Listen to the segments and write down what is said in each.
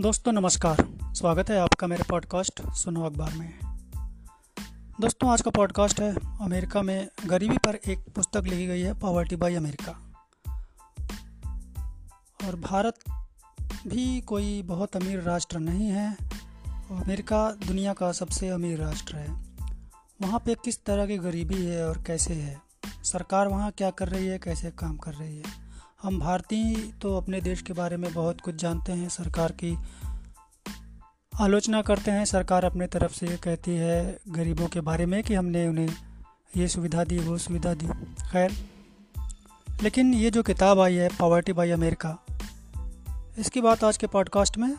दोस्तों नमस्कार, स्वागत है आपका मेरे पॉडकास्ट सुनो अखबार में। दोस्तों आज का पॉडकास्ट है अमेरिका में गरीबी पर एक पुस्तक लिखी गई है, पॉवर्टी बाय अमेरिका। और भारत भी कोई बहुत अमीर राष्ट्र नहीं है, अमेरिका दुनिया का सबसे अमीर राष्ट्र है। वहाँ पे किस तरह की गरीबी है और कैसे है, सरकार वहाँ क्या कर रही है, कैसे काम कर रही है। हम भारतीय तो अपने देश के बारे में बहुत कुछ जानते हैं, सरकार की आलोचना करते हैं। सरकार अपने तरफ से कहती है गरीबों के बारे में कि हमने उन्हें ये सुविधा दी, वो सुविधा दी। खैर, लेकिन ये जो किताब आई है पॉवर्टी बाय अमेरिका, इसकी बात आज के पॉडकास्ट में।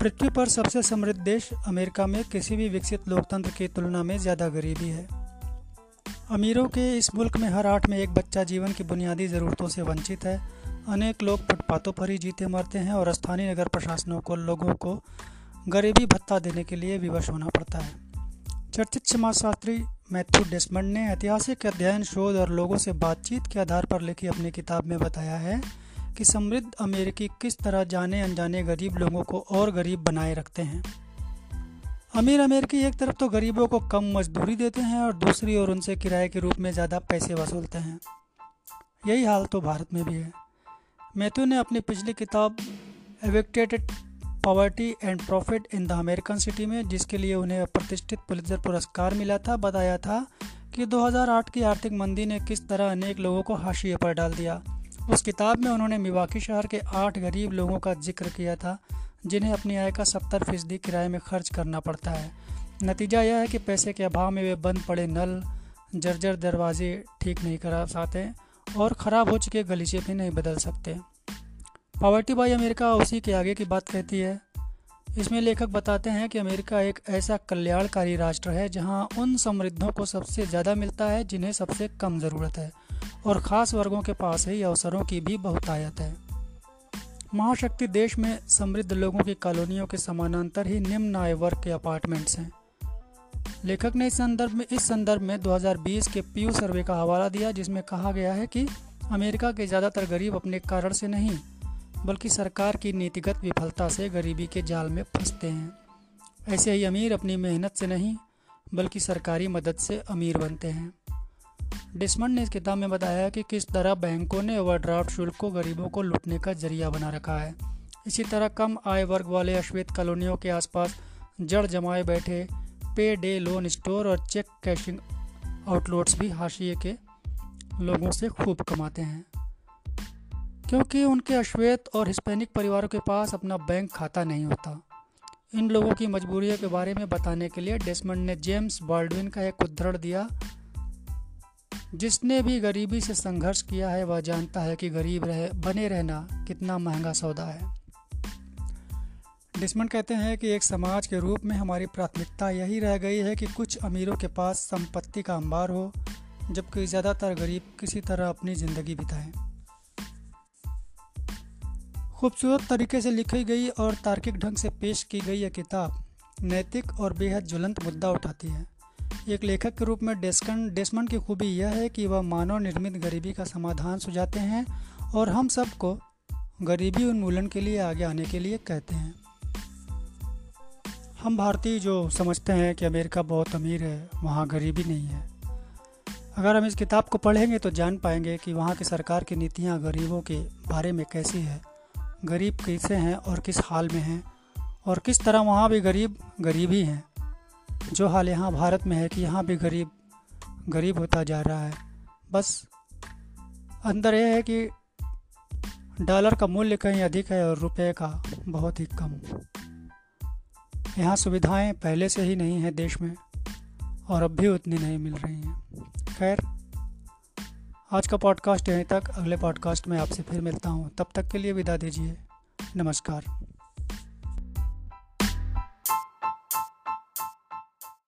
पृथ्वी पर सबसे समृद्ध देश अमेरिका में किसी भी विकसित लोकतंत्र की तुलना में ज़्यादा गरीबी है। अमीरों के इस मुल्क में हर 8 में एक बच्चा जीवन की बुनियादी ज़रूरतों से वंचित है। अनेक लोग फुटपाथों पर ही जीते मरते हैं और स्थानीय नगर प्रशासनों को लोगों को गरीबी भत्ता देने के लिए विवश होना पड़ता है। चर्चित समाजशास्त्री मैथ्यू डेस्मंड ने ऐतिहासिक अध्ययन, शोध और लोगों से बातचीत के आधार पर लिखी अपनी किताब में बताया है कि समृद्ध अमेरिकी किस तरह जाने अनजाने गरीब लोगों को और गरीब बनाए रखते हैं। अमीर अमेरिकी एक तरफ तो गरीबों को कम मजदूरी देते हैं और दूसरी ओर उनसे किराए के रूप में ज़्यादा पैसे वसूलते हैं। यही हाल तो भारत में भी है। मैथ्यू ने अपनी पिछली किताब evicted poverty and profit in the American city में, जिसके लिए उन्हें प्रतिष्ठित पुलित्जर पुरस्कार मिला था, बताया था कि 2008 की आर्थिक मंदी ने किस तरह अनेक लोगों को हाशिए पर डाल दिया। उस किताब में उन्होंने मिलवाकी शहर के 8 गरीब लोगों का जिक्र किया था जिन्हें अपनी आय का 70% किराए में खर्च करना पड़ता है। नतीजा यह है कि पैसे के अभाव में वे बंद पड़े नल, जर्जर दरवाजे ठीक नहीं करा पाते और ख़राब हो चुके गलीचे भी नहीं बदल सकते। पॉवर्टी बाय अमेरिका उसी के आगे की बात कहती है। इसमें लेखक बताते हैं कि अमेरिका एक ऐसा कल्याणकारी राष्ट्र है जहां उन समृद्धों को सबसे ज़्यादा मिलता है जिन्हें सबसे कम ज़रूरत है, और ख़ास वर्गों के पास ही अवसरों की भी बहुतायत है। महाशक्ति देश में समृद्ध लोगों की कॉलोनियों के समानांतर ही निम्न आय वर्ग के अपार्टमेंट्स हैं। लेखक ने इस संदर्भ में 2020 के पीयू सर्वे का हवाला दिया, जिसमें कहा गया है कि अमेरिका के ज़्यादातर गरीब अपने कारण से नहीं बल्कि सरकार की नीतिगत विफलता से गरीबी के जाल में फंसते हैं। ऐसे ही अमीर अपनी मेहनत से नहीं बल्कि सरकारी मदद से अमीर बनते हैं। डेस्मंड ने इस किताब में बताया कि किस तरह बैंकों ने ओवरड्राफ्ट शुल्क को गरीबों को लूटने का जरिया बना रखा है। इसी तरह कम आय वर्ग वाले अश्वेत कॉलोनियों के आसपास जड़ जमाए बैठे पे डे लोन स्टोर और चेक कैशिंग आउटलेट्स भी हाशिए के लोगों से खूब कमाते हैं, क्योंकि उनके अश्वेत और हिस्पैनिक परिवारों के पास अपना बैंक खाता नहीं होता। इन लोगों की मजबूरियों के बारे में बताने के लिए डेस्मंड ने जेम्स बाल्डविन का एक उद्धरण दिया। जिसने भी गरीबी से संघर्ष किया है वह जानता है कि गरीब बने रहना कितना महंगा सौदा है। डेस्मंड कहते हैं कि एक समाज के रूप में हमारी प्राथमिकता यही रह गई है कि कुछ अमीरों के पास संपत्ति का अंबार हो जबकि ज़्यादातर गरीब किसी तरह अपनी ज़िंदगी बिताएं। खूबसूरत तरीके से लिखी गई और तार्किक ढंग से पेश की गई यह किताब नैतिक और बेहद ज्वलंत मुद्दा उठाती है। एक लेखक के रूप में डेस्मंड की खूबी यह है कि वह मानव निर्मित गरीबी का समाधान सुझाते हैं और हम सबको गरीबी उन्मूलन के लिए आगे आने के लिए कहते हैं। हम भारतीय जो समझते हैं कि अमेरिका बहुत अमीर है, वहाँ गरीबी नहीं है। अगर हम इस किताब को पढ़ेंगे तो जान पाएंगे कि वहाँ की सरकार की नीतियाँ गरीबों के बारे में कैसी है, गरीब कैसे हैं और किस हाल में हैं, और किस तरह वहाँ भी गरीब ही हैं। जो हाल यहाँ भारत में है कि यहाँ भी गरीब होता जा रहा है। बस अंतर यह है कि डॉलर का मूल्य कहीं अधिक है और रुपए का बहुत ही कम। यहाँ सुविधाएं पहले से ही नहीं है देश में और अब भी उतनी नहीं मिल रही हैं। खैर, आज का पॉडकास्ट यहीं तक। अगले पॉडकास्ट में आपसे फिर मिलता हूँ। तब तक के लिए विदा दीजिए। नमस्कार।